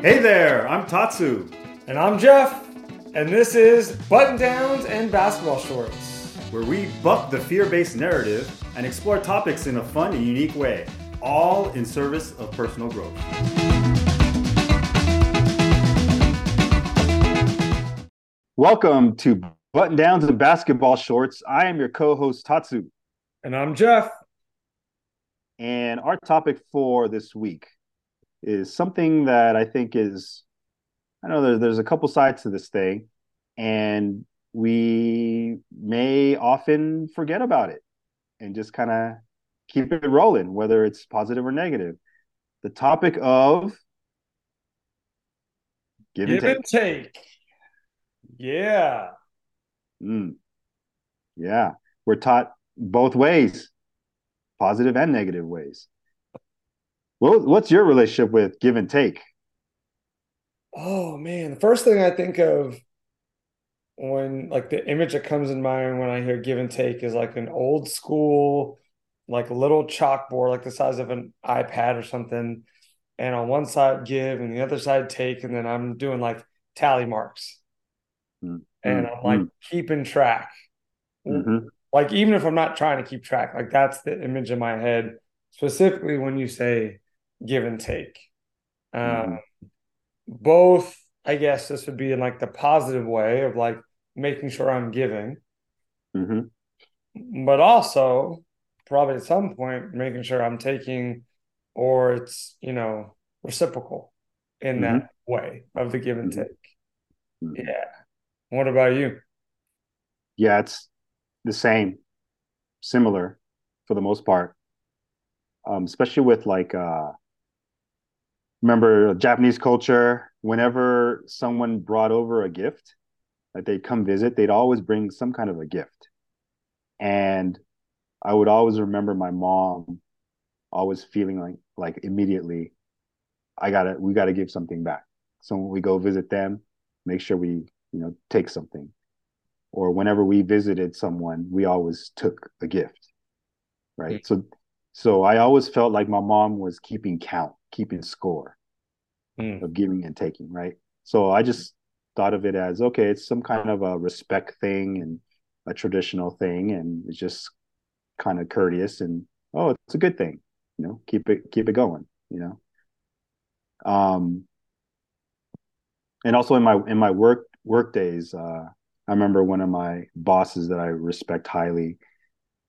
Hey there, I'm Tatsu. And I'm Jeff. And this is Button Downs and Basketball Shorts, where we buck the fear-based narrative and explore topics in a fun and unique way, all in service of personal growth. Welcome to Button Downs and Basketball Shorts. I am your co-host Tatsu. And I'm Jeff. And our topic for this week is something that I think is, I know there's a couple sides to this thing, and we may often forget about it and just kind of keep it rolling, whether it's positive or negative. The topic of give and take. Yeah. Yeah. We're taught both ways, positive and negative ways. Well, what's your relationship with give and take? Oh, man. The first thing I think of when, like, the image that comes in mind when I hear give and take is like an old school, like little chalkboard, like the size of an iPad or something. And on one side, give, and the other side, take. And then I'm doing like tally marks. Mm-hmm. And I'm like keeping track. Mm-hmm. Like, even if I'm not trying to keep track, like that's the image in my head, specifically when you say give and take. Both, I guess this would be in like the positive way of like making sure I'm giving, but also probably at some point making sure I'm taking, or it's, you know, reciprocal in that way of the give and take. Yeah. What about you? Yeah, it's the same, similar for the most part. Especially with like, remember Japanese culture, whenever someone brought over a gift, like they'd come visit, they'd always bring some kind of a gift. And I would always remember my mom always feeling like immediately, we gotta give something back. So when we go visit them, make sure we, you know, take something. Or whenever we visited someone, we always took a gift, right? So I always felt like my mom was keeping count, keeping score of giving and taking, right? So I just thought of it as, okay, it's some kind of a respect thing and a traditional thing, and it's just kind of courteous, and oh, it's a good thing, you know, keep it going, you know. And also in my work days, I remember one of my bosses that I respect highly,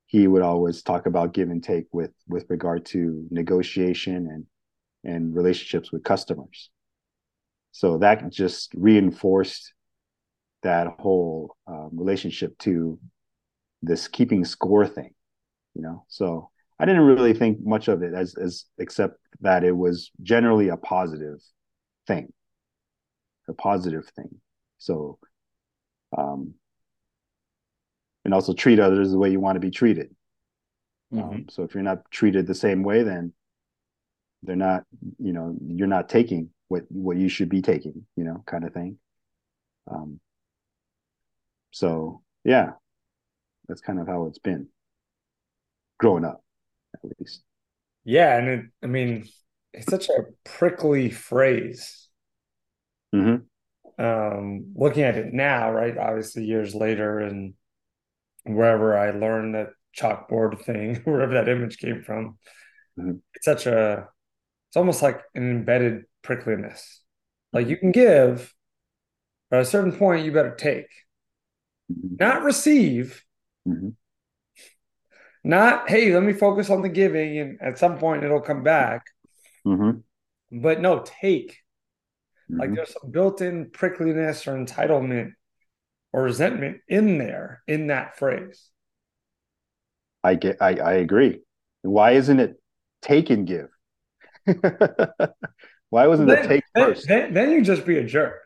he would always talk about give and take with regard to negotiation and relationships with customers. So that just reinforced that whole relationship to this keeping score thing, you know. So I didn't really think much of it as except that it was generally a positive thing. So, and also treat others the way you want to be treated. So if you're not treated the same way, then they're not, you know, you're not taking what you should be taking, you know, kind of thing. So yeah, that's kind of how it's been growing up, at least. Yeah, and it's such a prickly phrase. Looking at it now, right? Obviously, years later, and wherever I learned that chalkboard thing, wherever that image came from, it's almost like an embedded prickliness. Like, you can give, but at a certain point, you better take, not receive, not, hey, let me focus on the giving, and at some point, it'll come back. But no, take. Like, there's some built-in prickliness or entitlement or resentment in there, in that phrase. I agree. Why isn't it take and give? Why wasn't it take first? Then you just be a jerk.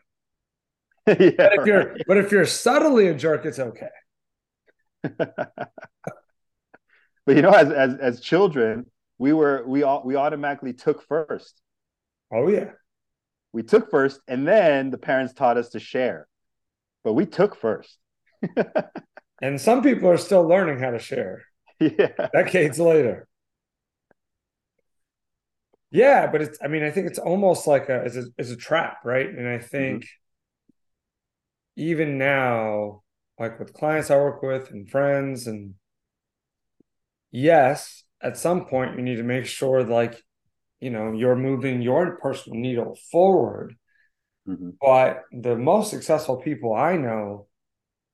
Yeah, but if you're subtly a jerk, it's okay. But you know, as children, we automatically took first. Oh yeah. We took first, and then the parents taught us to share. But we took first. And some people are still learning how to share. Yeah. Decades later. Yeah, but it's, I mean, I think it's almost like it's a trap, right? And I think even now, like with clients I work with and friends, and yes, at some point you need to make sure, like, you know, you're moving your personal needle forward. But the most successful people I know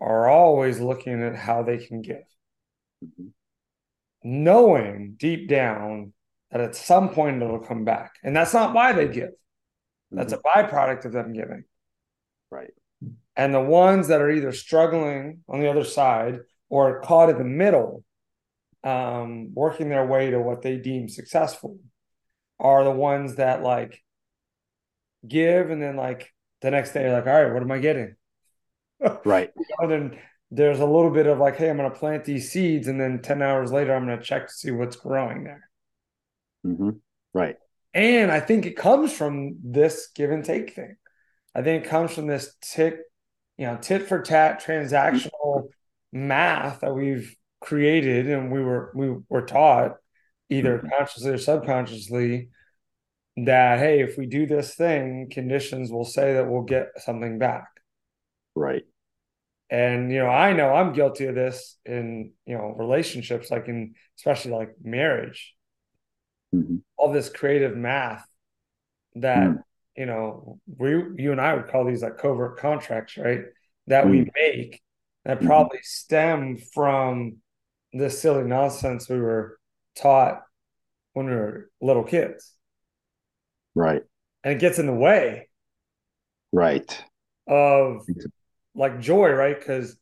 are always looking at how they can give, knowing deep down that at some point it'll come back. And that's not why they give. That's a byproduct of them giving. Right. And the ones that are either struggling on the other side or caught in the middle, working their way to what they deem successful, are the ones that, like, give. And then, like, the next day, you're like, all right, what am I getting? Right. You know, then there's a little bit of like, hey, I'm going to plant these seeds. And then 10 hours later, I'm going to check to see what's growing there. Right. And I think it comes from this give and take thing. I think it comes from this tit for tat transactional math that we've created, and we were taught, either consciously or subconsciously, that, hey, if we do this thing, conditions will say that we'll get something back. Right. And, you know I'm guilty of this in, you know, relationships, like in, especially like marriage. All this creative math that, you know, you and I would call these like covert contracts, right? That we make that probably stem from this silly nonsense we were taught when we were little kids. Right. And it gets in the way. Right. Of like joy, right? Because,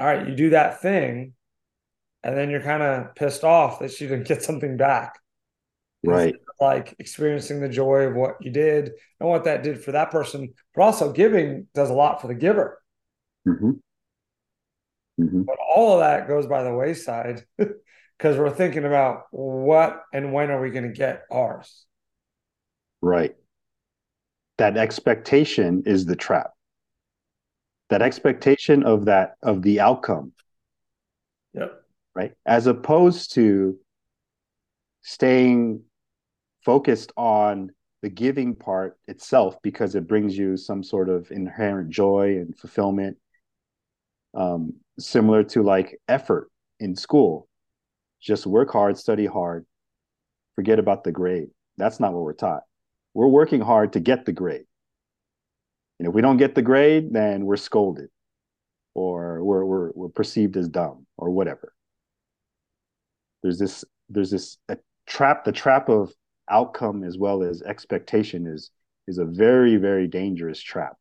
all right, you do that thing and then you're kind of pissed off that you didn't get something back. Right. Like experiencing the joy of what you did and what that did for that person, but also giving does a lot for the giver. But all of that goes by the wayside because we're thinking about what and when are we going to get ours. Right. That expectation is the trap. That expectation of the outcome. Yep. Right. As opposed to staying focused on the giving part itself, because it brings you some sort of inherent joy and fulfillment, similar to like effort in school. Just work hard, study hard, forget about the grade. That's not what we're taught. We're working hard to get the grade. And if we don't get the grade, then we're scolded, or we're perceived as dumb or whatever. There's this trap. The trap of outcome as well as expectation is a very, very dangerous trap.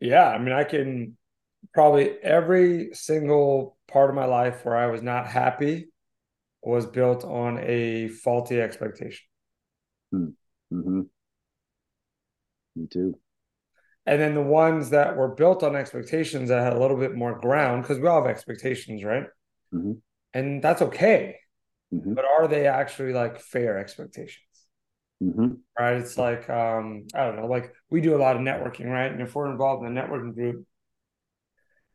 Yeah, I mean, I can probably every single part of my life where I was not happy was built on a faulty expectation. Me too. And then the ones that were built on expectations that had a little bit more ground, because we all have expectations, right? And that's okay. But are they actually like fair expectations? Right. It's like, I don't know, like we do a lot of networking, right? And if we're involved in a networking group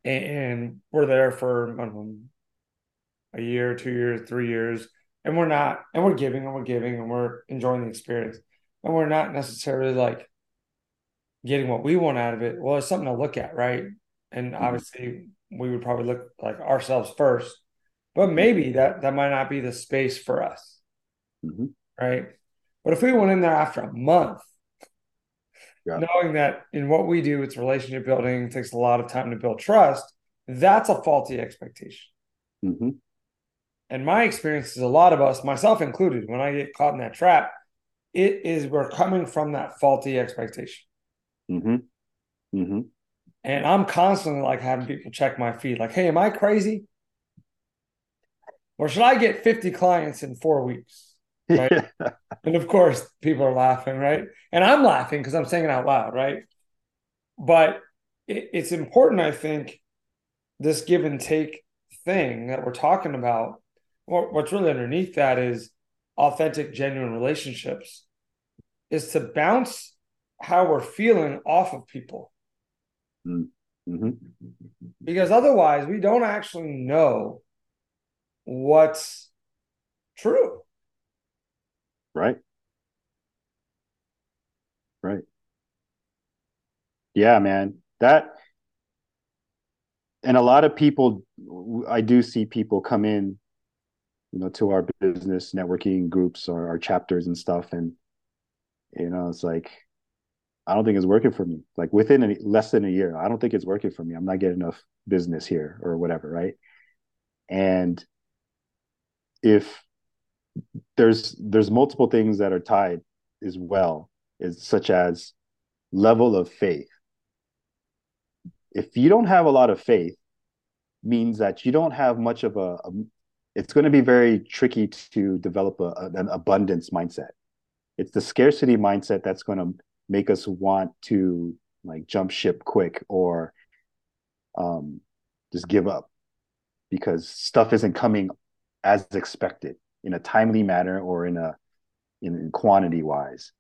and we're there for a year, 2 years, 3 years, and we're not, and we're giving and we're enjoying the experience, and we're not necessarily like getting what we want out of it. Well, it's something to look at, right? And obviously we would probably look like ourselves first. But maybe that might not be the space for us, right? But if we went in there after a month, knowing that in what we do, it's relationship building, it takes a lot of time to build trust, that's a faulty expectation. And my experience is a lot of us, myself included, when I get caught in that trap, it is we're coming from that faulty expectation. And I'm constantly like having people check my feed, like, hey, am I crazy? Or should I get 50 clients in 4 weeks? Right? And of course, people are laughing, right? And I'm laughing because I'm saying it out loud, right? But it's important, I think, this give and take thing that we're talking about. What's really underneath that is authentic, genuine relationships, is to bounce how we're feeling off of people. Because otherwise, we don't actually know what's true. Right. Right. Yeah, man. That, and a lot of people, I do see people come in, to our business networking groups or our chapters and stuff. And, it's like, I don't think it's working for me. Like within less than a year, I don't think it's working for me. I'm not getting enough business here or whatever. Right. And if there's multiple things that are tied as well, such as level of faith. If you don't have a lot of faith, means that you don't have much of a it's going to be very tricky to develop an abundance mindset. It's the scarcity mindset that's going to make us want to like jump ship quick or just give up because stuff isn't coming as expected in a timely manner or in quantity wise.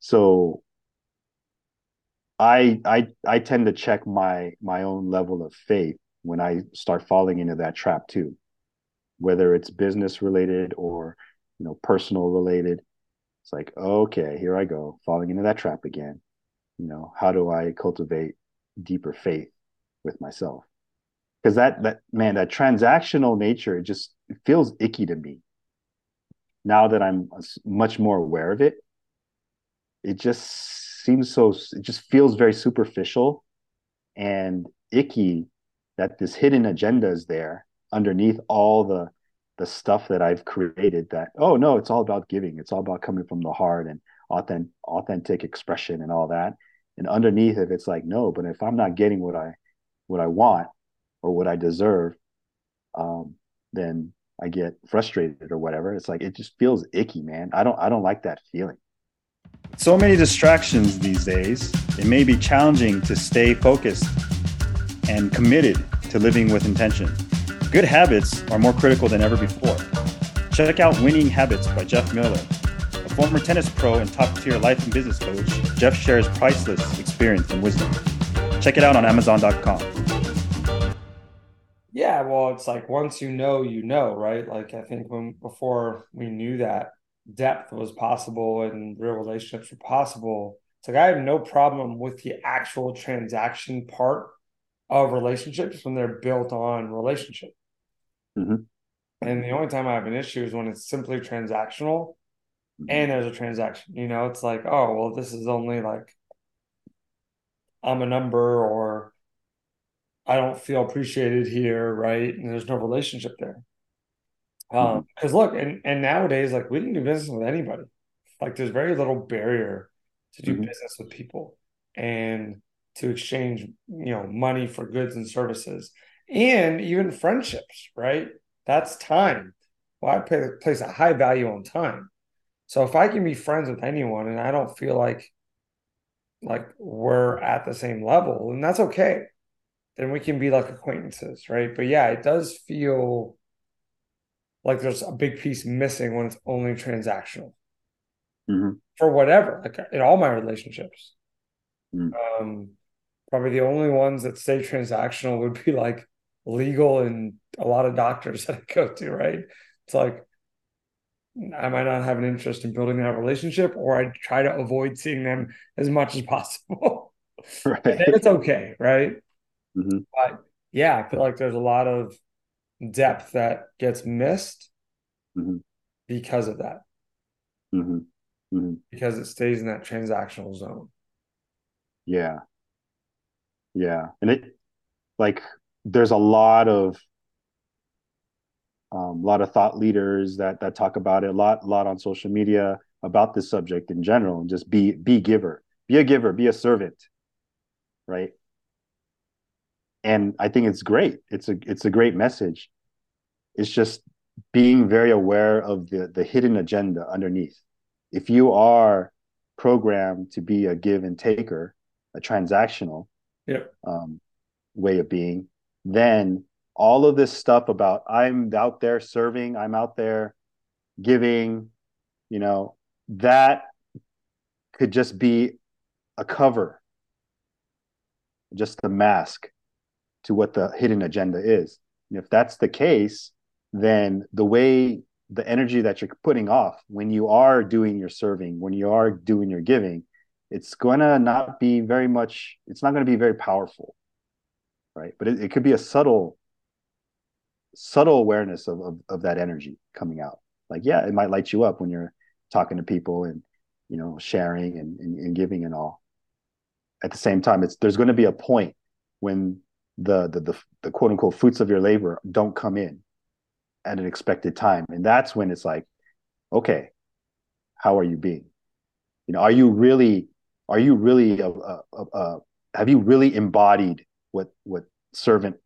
So I tend to check my own level of faith when I start falling into that trap too, whether it's business related or personal related. It's like, okay, here I go, falling into that trap again. How do I cultivate deeper faith with myself? Because that transactional nature, it feels icky to me. Now that I'm much more aware of it, it just seems so, it just feels very superficial and icky that this hidden agenda is there underneath all the stuff that I've created that, oh no, it's all about giving. It's all about coming from the heart and authentic expression and all that. And underneath it, it's like, no, but if I'm not getting what I want or what I deserve, then I get frustrated or whatever. It's like, it just feels icky, man. I don't like that feeling. So many distractions these days, it may be challenging to stay focused and committed to living with intention. Good habits are more critical than ever before. Check out Winning Habits by Jeff Miller. A former tennis pro and top-tier life and business coach, Jeff shares priceless experience and wisdom. Check it out on Amazon.com. Yeah, well, it's like once you know, right? Like I think before we knew that depth was possible and real relationships were possible, it's like I have no problem with the actual transaction part of relationships when they're built on relationship. Mm-hmm. And the only time I have an issue is when it's simply transactional and there's a transaction, it's like, oh, well, this is only like I'm a number or I don't feel appreciated here. Right. And there's no relationship there. Cause look, and nowadays, like we can do business with anybody. Like there's very little barrier to do business with people and to exchange, money for goods and services and even friendships, right? That's time. Well, I place a high value on time. So if I can be friends with anyone and I don't feel like we're at the same level, and that's okay. Then we can be like acquaintances, right? But yeah, it does feel like there's a big piece missing when it's only transactional for whatever, like in all my relationships. Probably the only ones that stay transactional would be like legal and a lot of doctors that I go to, right? It's like, I might not have an interest in building that relationship or I try to avoid seeing them as much as possible. Right. It's okay, right? But yeah, I feel like there's a lot of depth that gets missed because of that. Because it stays in that transactional zone. Yeah. Yeah. And it like there's a lot of thought leaders that talk about it a lot on social media about this subject in general, and just be a giver, be a servant. Right. And I think it's great. It's a great message. It's just being very aware of the hidden agenda underneath. If you are programmed to be a give and taker, a transactional way of being, then all of this stuff about I'm out there serving, I'm out there giving, that could just be a cover, just the mask to what the hidden agenda is. And if that's the case, then the way the energy that you're putting off when you are doing your serving, when you are doing your giving, it's going to not be very much, it's not going to be very powerful, right? But it could be a subtle awareness of that energy coming out. Like, yeah, it might light you up when you're talking to people and, you know, sharing and giving and all. At the same time, there's going to be a point when the quote unquote fruits of your labor don't come in at an expected time. And that's when it's like, okay, how are you being? You know, have you really embodied what servant,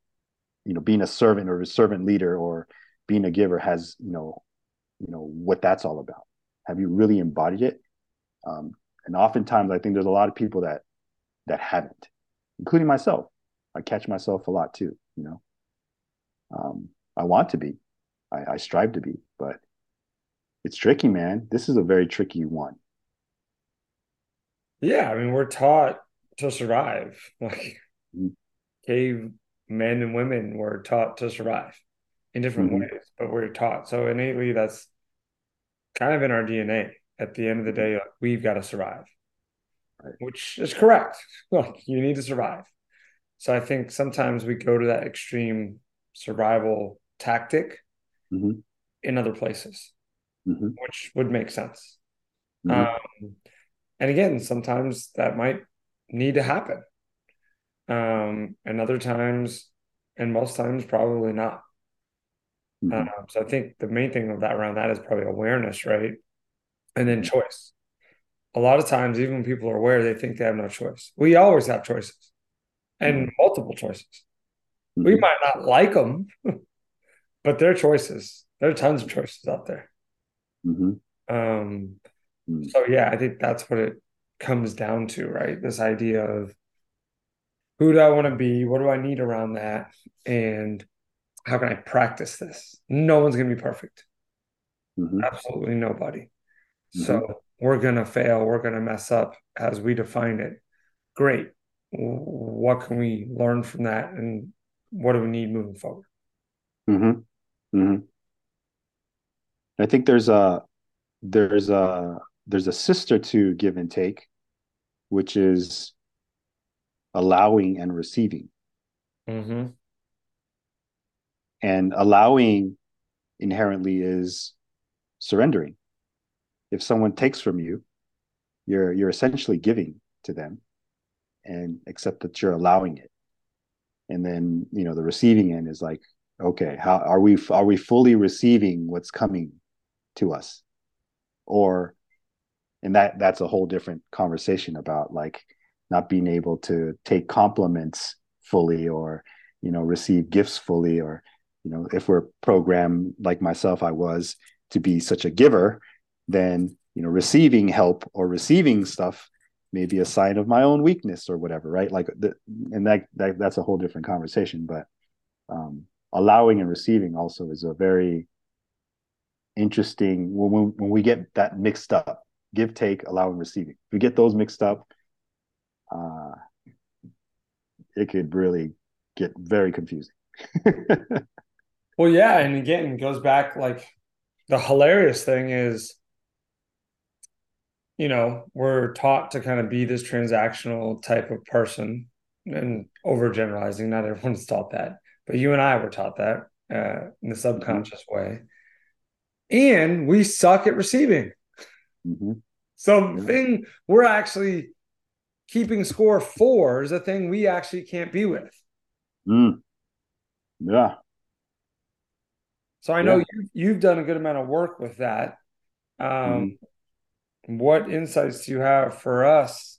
you know, being a servant or a servant leader or being a giver has, you know, what that's all about? Have you really embodied it? And oftentimes I think there's a lot of people that haven't, including myself. I catch myself a lot too, you know. I want to be, I strive to be, but it's tricky, man. This is a very tricky one. Yeah, I mean, we're taught to survive. Like cave men and women were taught to survive in different ways, but we're taught. So innately, that's kind of in our DNA. At the end of the day, like, we've got to survive, right? Which is correct. Look, you need to survive. So I think sometimes we go to that extreme survival tactic in other places, which would make sense. And again, sometimes that might need to happen. And other times, and most times, probably not. So I think the main thing around that is probably awareness, right? And then choice. A lot of times, even when people are aware, they think they have no choice. We always have choices, and multiple choices. We might not like them, but they're choices. There are tons of choices out there. So yeah, I think that's what it comes down to, right? This idea of who do I want to be? What do I need around that? And how can I practice this? No one's going to be perfect. Absolutely nobody. So we're going to fail. We're going to mess up as we define it. Great. What can we learn from that? And what do we need moving forward? I think there's a sister to give and take, which is allowing and receiving. And allowing inherently is surrendering. If someone takes from you, you're essentially giving to them, and except that you're allowing it. And then, you know, the receiving end is like, okay, how are we fully receiving what's coming to us? Or, and that's a whole different conversation about like not being able to take compliments fully, or, you know, receive gifts fully, or, you know, if we're programmed like myself, I was, to be such a giver, then, you know, receiving help or receiving stuff may be a sign of my own weakness or whatever, right? Like, that's a whole different conversation, but allowing and receiving also is a very interesting, when we get that mixed up, give, take, allow, and receiving. If we get those mixed up, it could really get very confusing. Well, yeah, and again, it goes back, like, the hilarious thing is, you know, we're taught to kind of be this transactional type of person, and overgeneralizing, not everyone's taught that, but you and I were taught that in the subconscious way. And we suck at receiving. Thing we're actually keeping score for is a thing we actually can't be with. So I know you've done a good amount of work with that. What insights do you have for us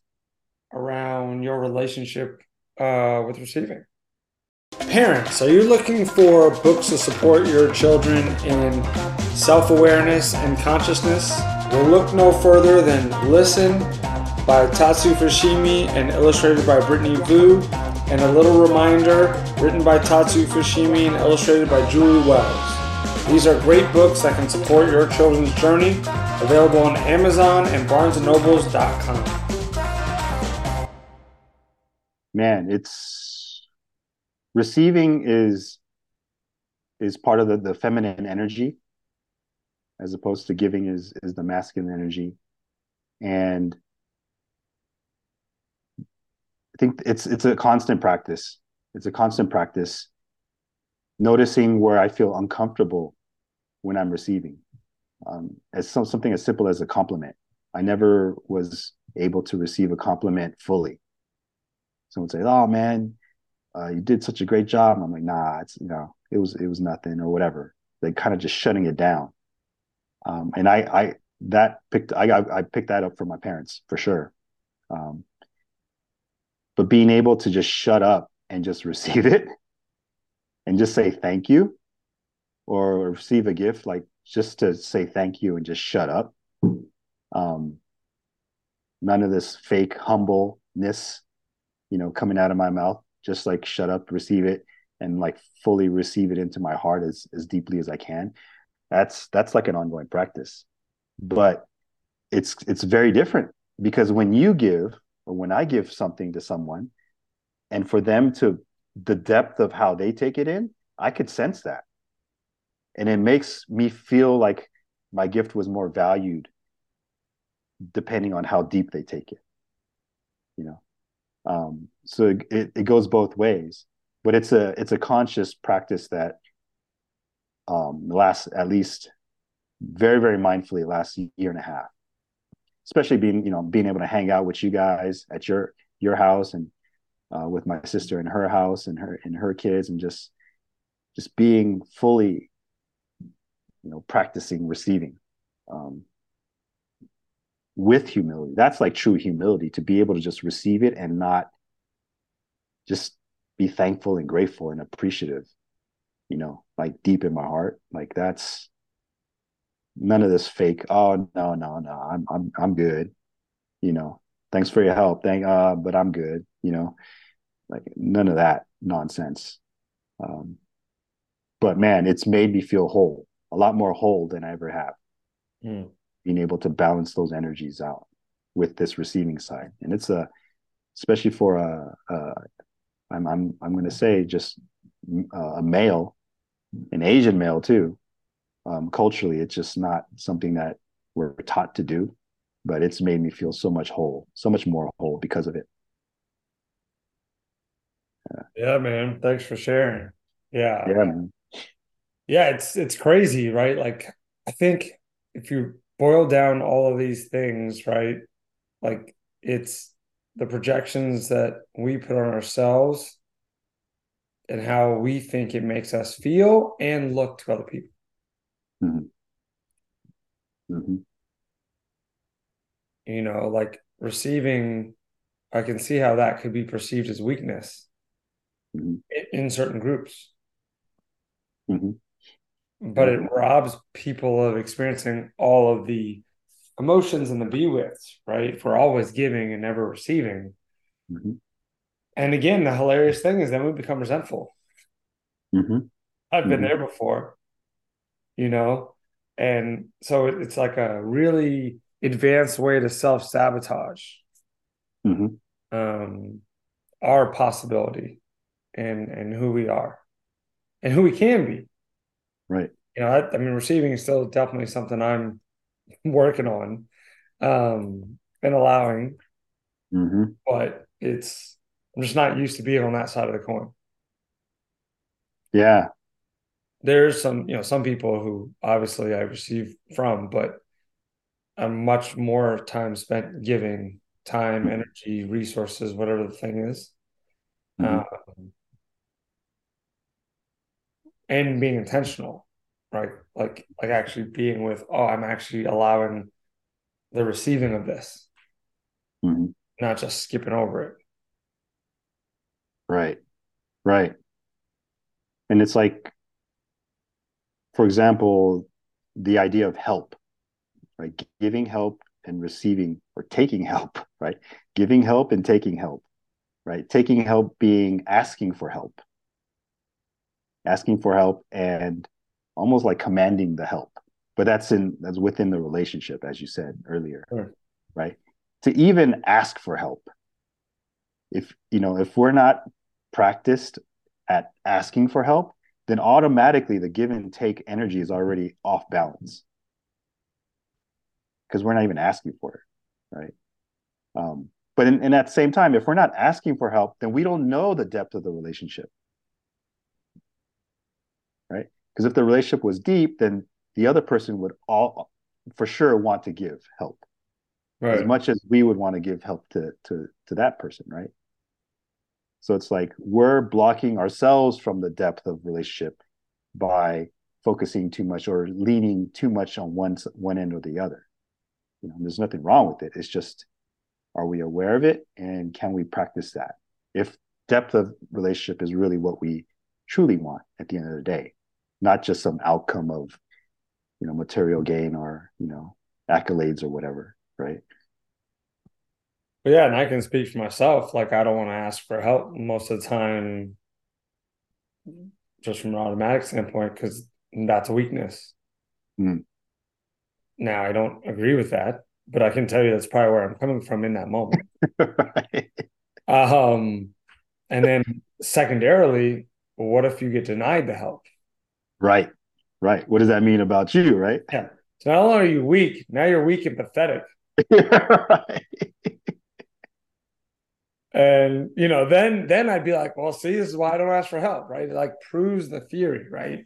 around your relationship with receiving? Parents, are you looking for books to support your children in self-awareness and consciousness? Well, look no further than Listen by Tatsuya Fushimi and illustrated by Brittany Vu, and A Little Reminder, written by Tatsuya Fushimi and illustrated by Julie Wells. These are great books that can support your children's journey. Available on Amazon and BarnesandNobles.com. Man, receiving is part of the feminine energy. as opposed to giving is the masculine energy. And I think it's a constant practice. It's a constant practice, noticing where I feel uncomfortable when I'm receiving, as something as simple as a compliment. I never was able to receive a compliment fully. Someone says, "Oh man, you did such a great job," and I'm like, "Nah, it's, you know, it was nothing," or whatever. They kind of just shutting it down. And I picked that up from my parents for sure. But being able to just shut up and just receive it and just say thank you, or receive a gift, like just to say thank you and just shut up. None of this fake humbleness, coming out of my mouth, just like shut up, receive it, and like fully receive it into my heart as deeply as I can. That's like an ongoing practice, but it's very different, because when you give, or when I give something to someone, and for them to the depth of how they take it in, I could sense that. And it makes me feel like my gift was more valued depending on how deep they take it, so it goes both ways, but it's a conscious practice that lasts at least very, very mindfully last year and a half, especially being able to hang out with you guys at your house, and with my sister in her house and her kids, and just being fully, practicing receiving with humility. That's like true humility, to be able to just receive it and not just be thankful and grateful and appreciative, like deep in my heart. Like that's none of this fake, "Oh no, I'm good. Thanks for your help. But I'm good." Like none of that nonsense. But man, it's made me feel whole, a lot more whole than I ever have. Being able to balance those energies out with this receiving side. And it's especially for I'm going to say just a male, an Asian male too. Culturally, it's just not something that we're taught to do, but it's made me feel so much whole, so much more whole because of it. Yeah, man. Thanks for sharing. Yeah. Yeah, man. Yeah, it's crazy, right? Like I think if you boil down all of these things, right? Like it's the projections that we put on ourselves and how we think it makes us feel and look to other people. Mm-hmm. Mm-hmm. Like receiving, I can see how that could be perceived as weakness in certain groups. Mm-hmm. But it robs people of experiencing all of the emotions and the be-withs, right? If we're always giving and never receiving. Mm-hmm. And again, the hilarious thing is then we become resentful. Mm-hmm. I've been there before, and so it's like a really advanced way to self-sabotage our possibility and who we are and who we can be. Right. Receiving is still definitely something I'm working on and allowing, but I'm just not used to being on that side of the coin. Yeah. There's some people who obviously I receive from, but I'm much more time spent giving time, energy, resources, whatever the thing is. And being intentional, right? Like actually being with, I'm actually allowing the receiving of this, not just skipping over it. Right. And it's like, for example, the idea of help, right? Giving help and receiving, or taking help, right? Giving help and taking help, right? Taking help being asking for help and almost like commanding the help, but that's within the relationship, as you said earlier, right? To even ask for help. If we're not practiced at asking for help, then automatically the give and take energy is already off balance. because we're not even asking for it, right? But in that same time, if we're not asking for help, then we don't know the depth of the relationship, right? Because if the relationship was deep, then the other person would all for sure want to give help, right, as much as we would want to give help to that person, right? So it's like we're blocking ourselves from the depth of relationship by focusing too much or leaning too much on one end or the other. You know, there's nothing wrong with it. It's just, are we aware of it, and can we practice that? If depth of relationship is really what we truly want at the end of the day, not just some outcome of, you know, material gain or, you know, accolades or whatever, right? Well, yeah, and I can speak for myself. Like, I don't want to ask for help most of the time, just from an automatic standpoint, because that's a weakness. Mm. Now, I don't agree with that, but I can tell you that's probably where I'm coming from in that moment. Right. And then secondarily, what if you get denied the help? Right. Right. What does that mean about you? Right. Yeah. So not only are you weak, now you're weak and pathetic. Right. And, you know, then I'd be like, well, see, this is why I don't ask for help. Right. It like proves the theory. Right.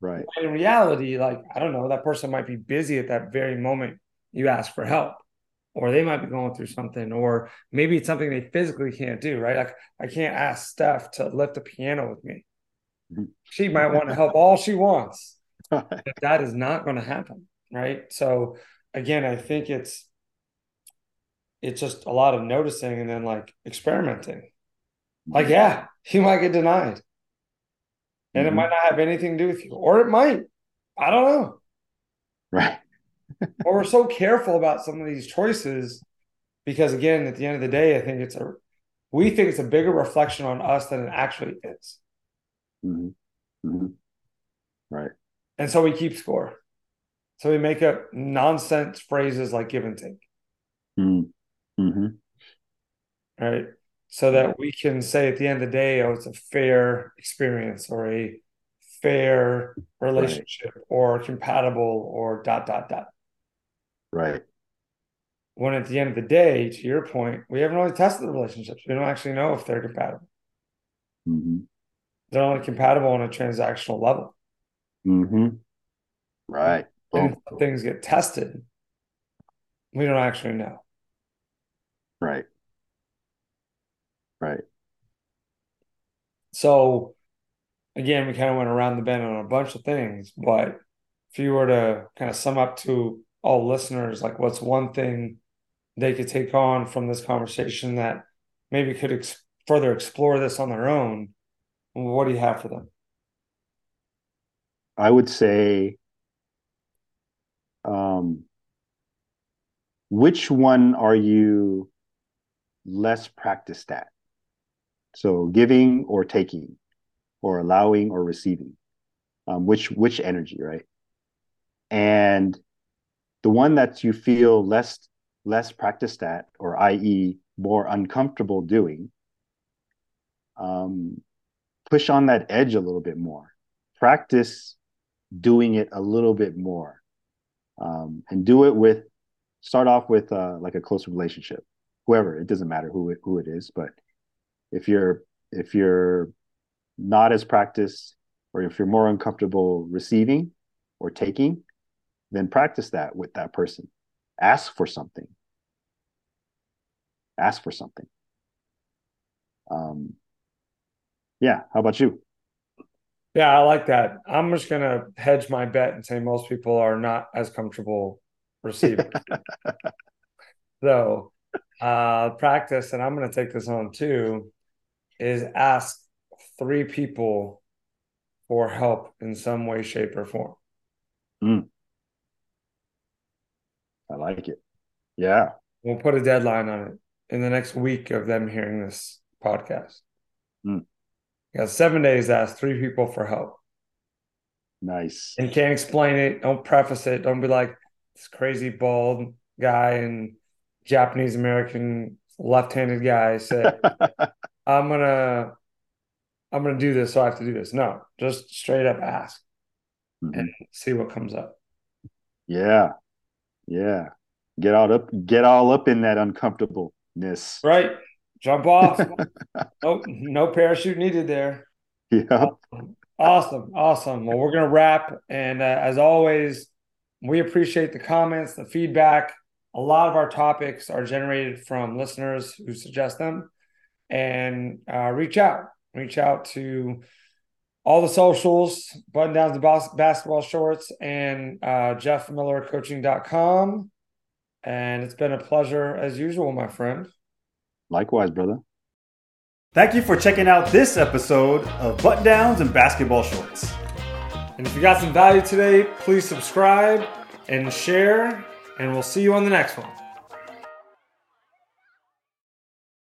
Right. But in reality, like, I don't know, that person might be busy at that very moment you ask for help, or they might be going through something, or maybe it's something they physically can't do, right? Like, I can't ask Steph to lift a piano with me. She might want to help all she wants. But that is not going to happen, right? So again, I think it's just a lot of noticing and then like experimenting. Like, yeah, he might get denied. And it might not have anything to do with you, or it might. I don't know. Right. Or we're so careful about some of these choices because, again, at the end of the day, I think we think it's a bigger reflection on us than it actually is. Mm-hmm. Mm-hmm. Right. And so we keep score. So we make up nonsense phrases like give and take. Mm-hmm. Right. So that we can say at the end of the day, oh, it's a fair experience or a fair relationship, right, or compatible or ... Right. When at the end of the day, to your point, we haven't really tested the relationships. We don't actually know if they're compatible. Mm-hmm. They're only compatible on a transactional level. Mm-hmm. Right. And if things get tested, we don't actually know. Right. Right. So, again, we kind of went around the bend on a bunch of things, but if you were to kind of sum up to all listeners, like, what's one thing they could take on from this conversation that maybe could further explore this on their own? What do you have for them? I would say, which one are you less practiced at? So giving or taking, or allowing or receiving, which energy, right? And the one that you feel less practiced at, or i.e. more uncomfortable doing, push on that edge a little bit more. Practice doing it a little bit more, and do it with. Start off with like a close relationship, whoever. It doesn't matter who it is, but if you're not as practiced, or if you're more uncomfortable receiving or taking, then practice that with that person. Ask for something. Ask for something. Yeah. How about you? Yeah, I like that. I'm just going to hedge my bet and say most people are not as comfortable receiving. So practice, and I'm going to take this on too, is ask 3 people for help in some way, shape, or form. Mm. I like it. Yeah. We'll put a deadline on it in the next week of them hearing this podcast. Mm. You got 7 days to ask 3 people for help. Nice. And can't explain it. Don't preface it. Don't be like this crazy bald guy and Japanese American left-handed guy said, I'm gonna do this, so I have to do this. No, just straight up ask, mm-hmm, and see what comes up. Yeah. Yeah. Get all up in that uncomfortableness. Right. Jump off. Oh, no parachute needed there. Yeah. Awesome. Well, we're going to wrap. And as always, we appreciate the comments, the feedback. A lot of our topics are generated from listeners who suggest them. And reach out to all the socials, Button Downs and Basketball Shorts, and JeffMillerCoaching.com. And it's been a pleasure as usual, my friend. Likewise, brother. Thank you for checking out this episode of Button Downs and Basketball Shorts. And if you got some value today, please subscribe and share, and we'll see you on the next one.